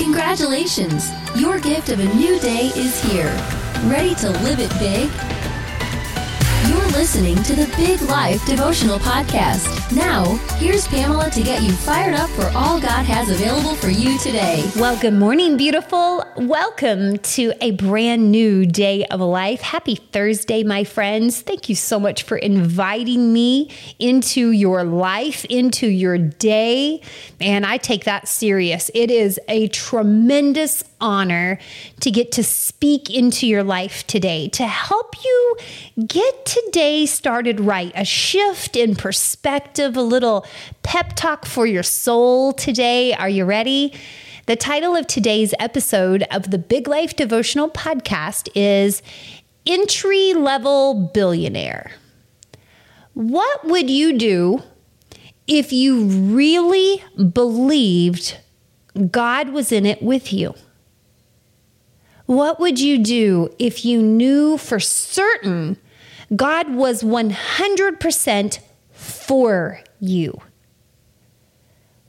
Congratulations! Your gift of a new day is here. Ready to live it big? You're listening to the Big Life Devotional Podcast. Now, here's Pamela to get you fired up for all God has available for you today. Well, good morning, beautiful. Welcome to a brand new day of life. Happy Thursday, my friends. Thank you so much for inviting me into your life, into your day. And I take that serious. It is a tremendous honor to get to speak into your life today, to help you get today started right, a shift in perspective, a little pep talk for your soul today. Are you ready? The title of today's episode of the Big Life Devotional Podcast is Entry Level Billionaire. What would you do if you really believed God was in it with you? What would you do if you knew for certain God was 100% for you?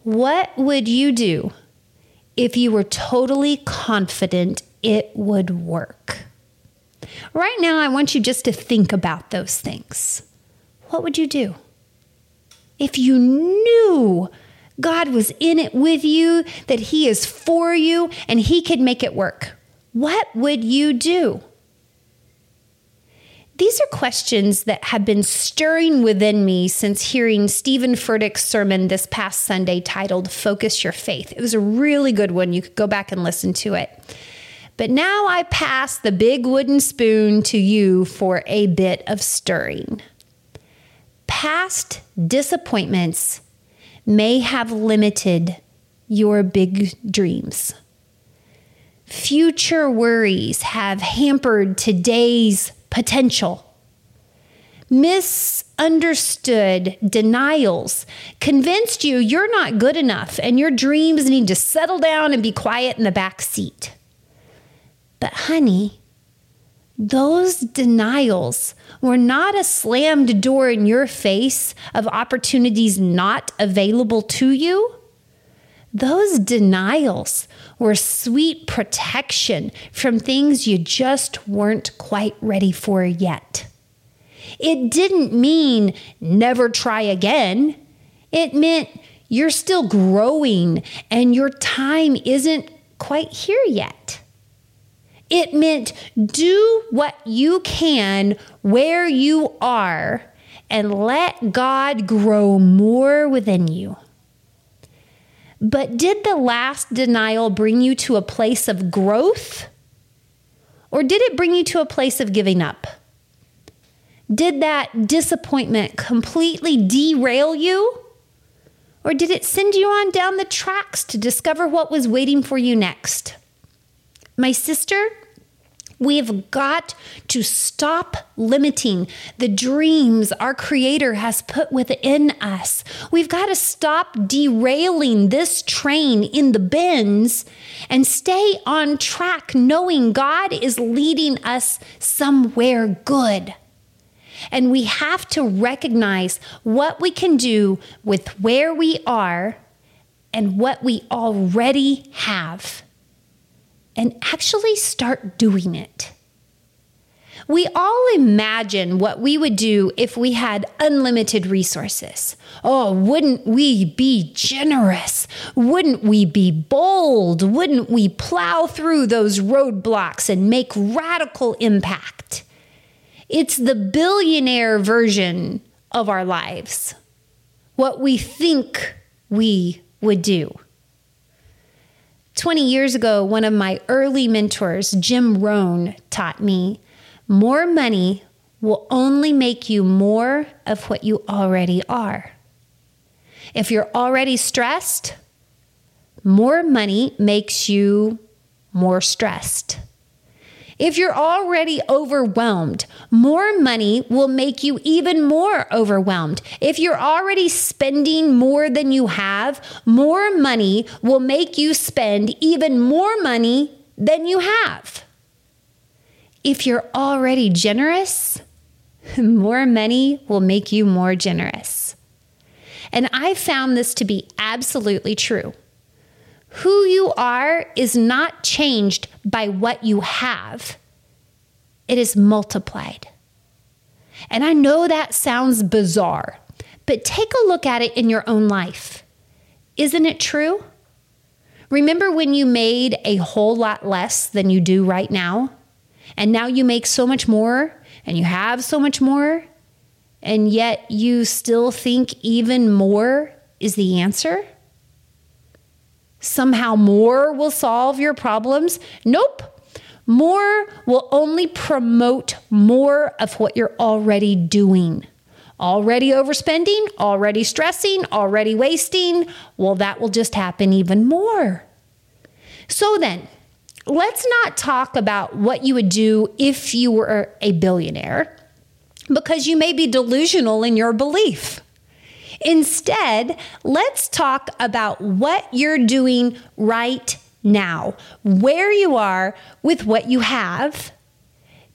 What would you do if you were totally confident it would work? Right now, I want you just to think about those things. What would you do if you knew God was in it with you, that He is for you, and He could make it work? What would you do? These are questions that have been stirring within me since hearing Stephen Furtick's sermon this past Sunday titled, Focus Your Faith. It was a really good one. You could go back and listen to it. But now I pass the big wooden spoon to you for a bit of stirring. Past disappointments may have limited your big dreams. Future worries have hampered today's potential. Misunderstood denials convinced you you're not good enough and your dreams need to settle down and be quiet in the back seat. But honey, those denials were not a slammed door in your face of opportunities not available to you. Those denials were sweet protection from things you just weren't quite ready for yet. It didn't mean never try again. It meant you're still growing and your time isn't quite here yet. It meant do what you can where you are and let God grow more within you. But did the last denial bring you to a place of growth? Or did it bring you to a place of giving up? Did that disappointment completely derail you? Or did it send you on down the tracks to discover what was waiting for you next? My sister, we've got to stop limiting the dreams our Creator has put within us. We've got to stop derailing this train in the bends and stay on track, knowing God is leading us somewhere good. And we have to recognize what we can do with where we are and what we already have, and actually start doing it. We all imagine what we would do if we had unlimited resources. Oh, wouldn't we be generous? Wouldn't we be bold? Wouldn't we plow through those roadblocks and make radical impact? It's the billionaire version of our lives, what we think we would do. 20 years ago, one of my early mentors, Jim Rohn, taught me, more money will only make you more of what you already are. If you're already stressed, more money makes you more stressed. If you're already overwhelmed, more money will make you even more overwhelmed. If you're already spending more than you have, more money will make you spend even more money than you have. If you're already generous, more money will make you more generous. And I found this to be absolutely true. Who you are is not changed by what you have. It is multiplied. And I know that sounds bizarre, but take a look at it in your own life. Isn't it true? Remember when you made a whole lot less than you do right now? And now you make so much more and you have so much more, and yet you still think even more is the answer? Somehow more will solve your problems? Nope. More will only promote more of what you're already doing. Already overspending, already stressing, already wasting. Well, that will just happen even more. So then, let's not talk about what you would do if you were a billionaire, because you may be delusional in your belief. Instead, let's talk about what you're doing right now, where you are with what you have,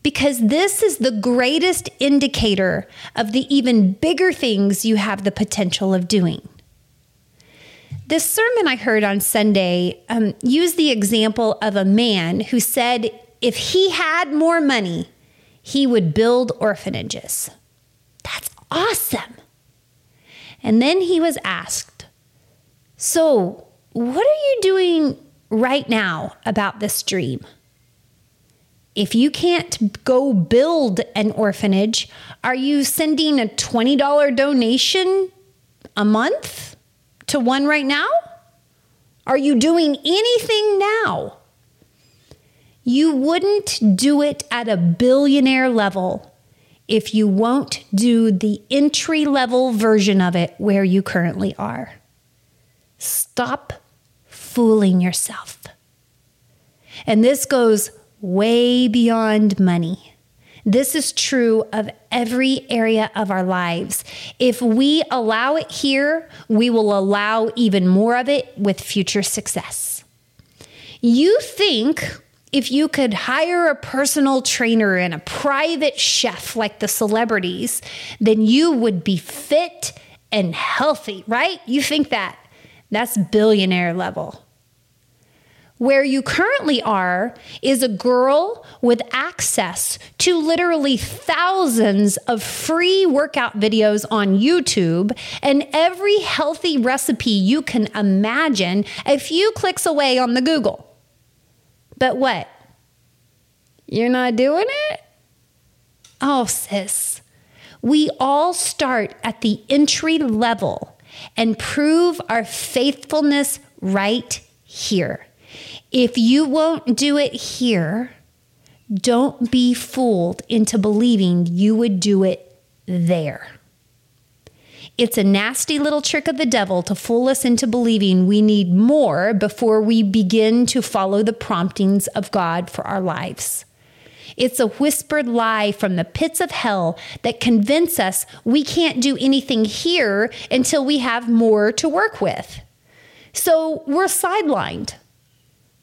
because this is the greatest indicator of the even bigger things you have the potential of doing. This sermon I heard on Sunday used the example of a man who said if he had more money, he would build orphanages. That's awesome. And then he was asked, so what are you doing right now about this dream? If you can't go build an orphanage, are you sending a $20 donation a month to one right now? Are you doing anything now? You wouldn't do it at a billionaire level if you won't do the entry-level version of it where you currently are. Stop fooling yourself. And this goes way beyond money. This is true of every area of our lives. If we allow it here, we will allow even more of it with future success. You think if you could hire a personal trainer and a private chef like the celebrities, then you would be fit and healthy, right? You think that. That's billionaire level. Where you currently are is a girl with access to literally thousands of free workout videos on YouTube and every healthy recipe you can imagine a few clicks away on the Google. But what? You're not doing it? Oh, sis. We all start at the entry level and prove our faithfulness right here. If you won't do it here, don't be fooled into believing you would do it there. It's a nasty little trick of the devil to fool us into believing we need more before we begin to follow the promptings of God for our lives. It's a whispered lie from the pits of hell that convinces us we can't do anything here until we have more to work with. So we're sidelined.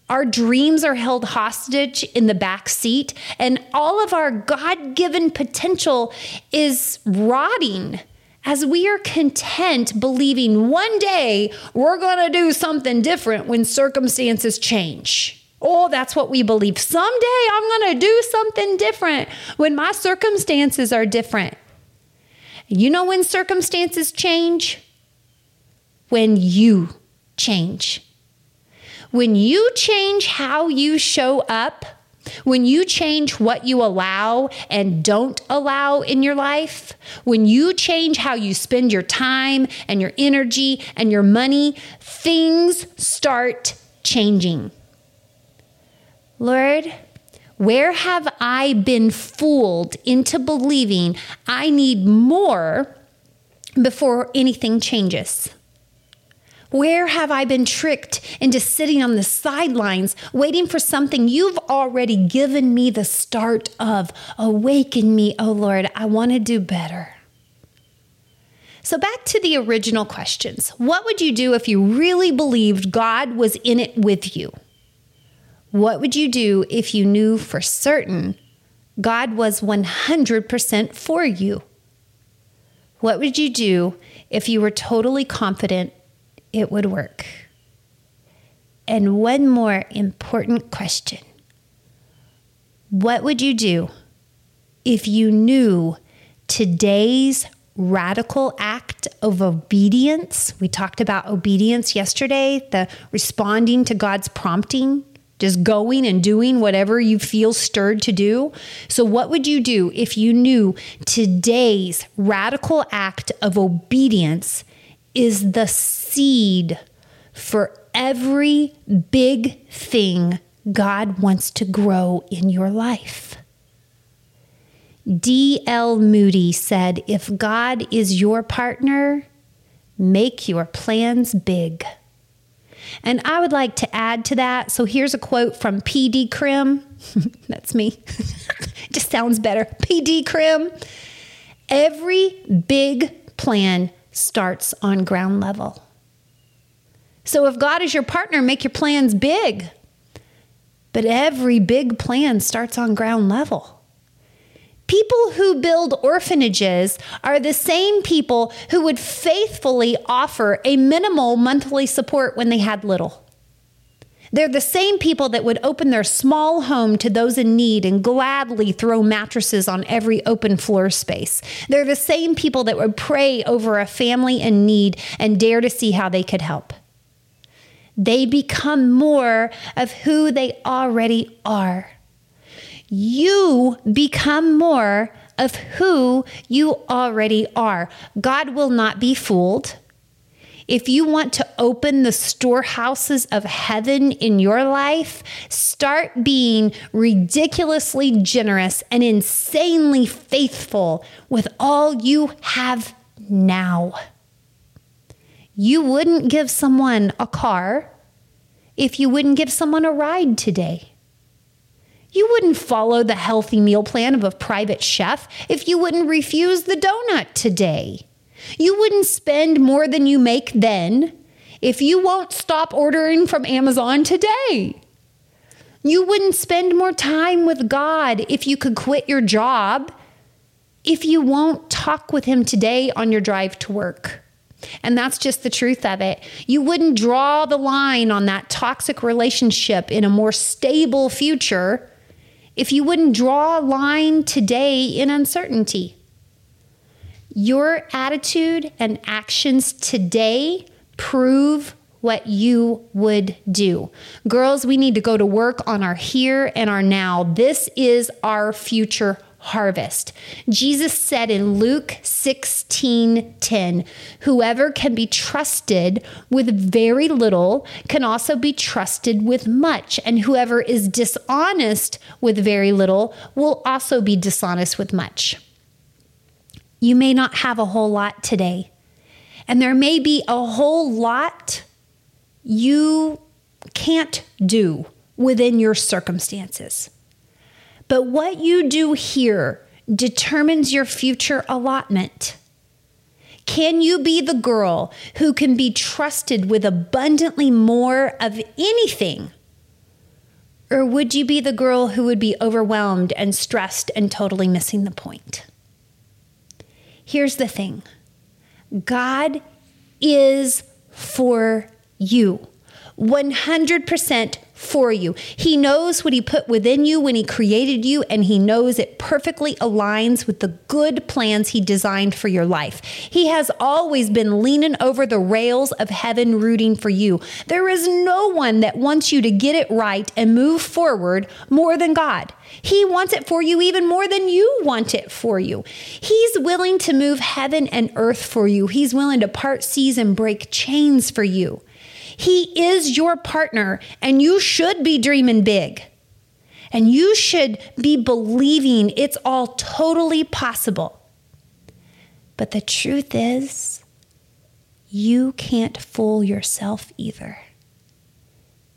Our dreams are held hostage in the back seat, and all of our God-given potential is rotting as we are content believing one day we're going to do something different when circumstances change. Oh, that's what we believe. Someday I'm going to do something different when my circumstances are different. You know when circumstances change? When you change. When you change how you show up, when you change what you allow and don't allow in your life, when you change how you spend your time and your energy and your money, things start changing. Lord, where have I been fooled into believing I need more before anything changes? Where have I been tricked into sitting on the sidelines waiting for something you've already given me the start of? Awaken me, oh Lord, I want to do better. So back to the original questions. What would you do if you really believed God was in it with you? What would you do if you knew for certain God was 100% for you? What would you do if you were totally confident it would work? And one more important question. What would you do if you knew today's radical act of obedience? We talked about obedience yesterday, the responding to God's prompting, just going and doing whatever you feel stirred to do. So what would you do if you knew today's radical act of obedience is the seed for every big thing God wants to grow in your life? D.L. Moody said, if God is your partner, make your plans big. And I would like to add to that. So here's a quote from P.D. Crim. That's me. Just sounds better. P.D. Crim. Every big plan starts on ground level. So if God is your partner, make your plans big. But every big plan starts on ground level. People who build orphanages are the same people who would faithfully offer a minimal monthly support when they had little. They're the same people that would open their small home to those in need and gladly throw mattresses on every open floor space. They're the same people that would pray over a family in need and dare to see how they could help. They become more of who they already are. You become more of who you already are. God will not be fooled. If you want to open the storehouses of heaven in your life, start being ridiculously generous and insanely faithful with all you have now. You wouldn't give someone a car if you wouldn't give someone a ride today. You wouldn't follow the healthy meal plan of a private chef if you wouldn't refuse the donut today. You wouldn't spend more than you make then if you won't stop ordering from Amazon today. You wouldn't spend more time with God if you could quit your job if you won't talk with Him today on your drive to work. And that's just the truth of it. You wouldn't draw the line on that toxic relationship in a more stable future if you wouldn't draw a line today in uncertainty. Your attitude and actions today prove what you would do. Girls, we need to go to work on our here and our now. This is our future harvest. Jesus said in Luke 16:10, whoever can be trusted with very little can also be trusted with much. And whoever is dishonest with very little will also be dishonest with much. You may not have a whole lot today, and there may be a whole lot you can't do within your circumstances. But what you do here determines your future allotment. Can you be the girl who can be trusted with abundantly more of anything? Or would you be the girl who would be overwhelmed and stressed and totally missing the point? Here's the thing. God is for you. 100% for you. He knows what He put within you when He created you, and He knows it perfectly aligns with the good plans He designed for your life. He has always been leaning over the rails of heaven rooting for you. There is no one that wants you to get it right and move forward more than God. He wants it for you even more than you want it for you. He's willing to move heaven and earth for you. He's willing to part seas and break chains for you. He is your partner, and you should be dreaming big. And you should be believing it's all totally possible. But the truth is, you can't fool yourself either.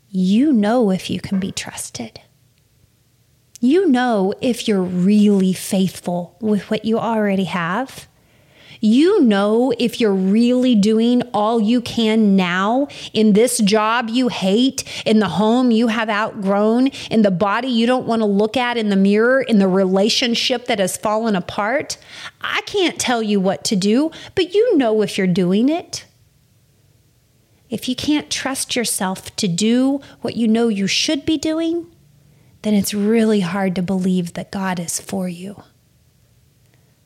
You know if you can be trusted. You know if you're really faithful with what you already have. You know if you're really doing all you can now in this job you hate, in the home you have outgrown, in the body you don't want to look at in the mirror, in the relationship that has fallen apart. I can't tell you what to do, but you know if you're doing it. If you can't trust yourself to do what you know you should be doing, then it's really hard to believe that God is for you.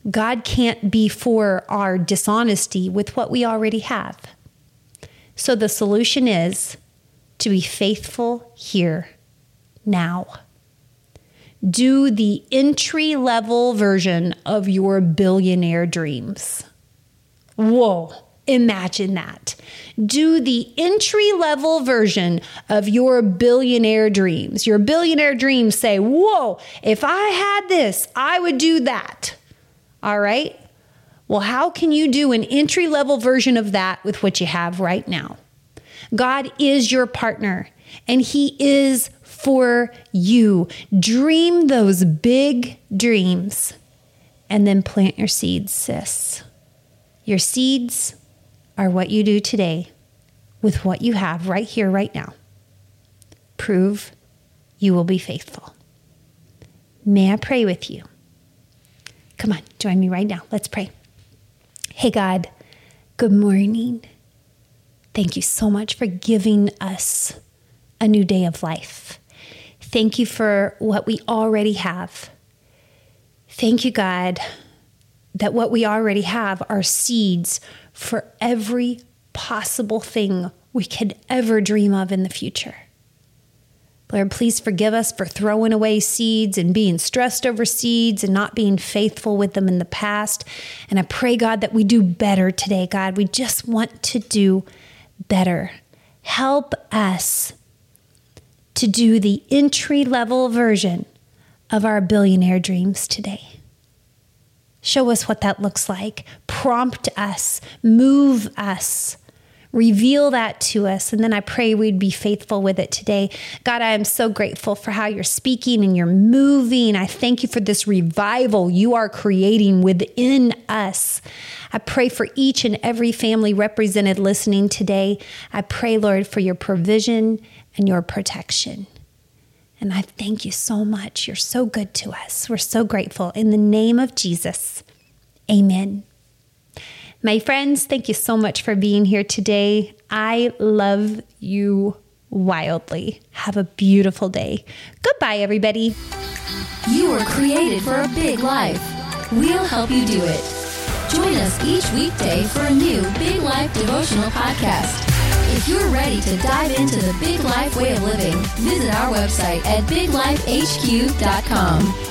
God can't be for our dishonesty with what we already have. So the solution is to be faithful here, now. Do the entry-level version of your billionaire dreams. Whoa, imagine that. Do the entry-level version of your billionaire dreams. Your billionaire dreams say, whoa, if I had this, I would do that. All right? Well, how can you do an entry-level version of that with what you have right now? God is your partner, and He is for you. Dream those big dreams, and then plant your seeds, sis. Your seeds are what you do today with what you have right here, right now. Prove you will be faithful. May I pray with you? Come on, join me right now. Let's pray. Hey, God, good morning. Thank you so much for giving us a new day of life. Thank you for what we already have. Thank you, God, that what we already have are seeds for every possible thing we could ever dream of in the future. Lord, please forgive us for throwing away seeds and being stressed over seeds and not being faithful with them in the past. And I pray, God, that we do better today, God. We just want to do better. Help us to do the entry-level version of our billionaire dreams today. Show us what that looks like. Prompt us. Move us. Reveal that to us. And then I pray we'd be faithful with it today. God, I am so grateful for how you're speaking and you're moving. I thank you for this revival you are creating within us. I pray for each and every family represented listening today. I pray, Lord, for your provision and your protection. And I thank you so much. You're so good to us. We're so grateful. In the name of Jesus, amen. My friends, thank you so much for being here today. I love you wildly. Have a beautiful day. Goodbye, everybody. You were created for a big life. We'll help you do it. Join us each weekday for a new Big Life Devotional Podcast. If you're ready to dive into the Big Life way of living, visit our website at biglifehq.com.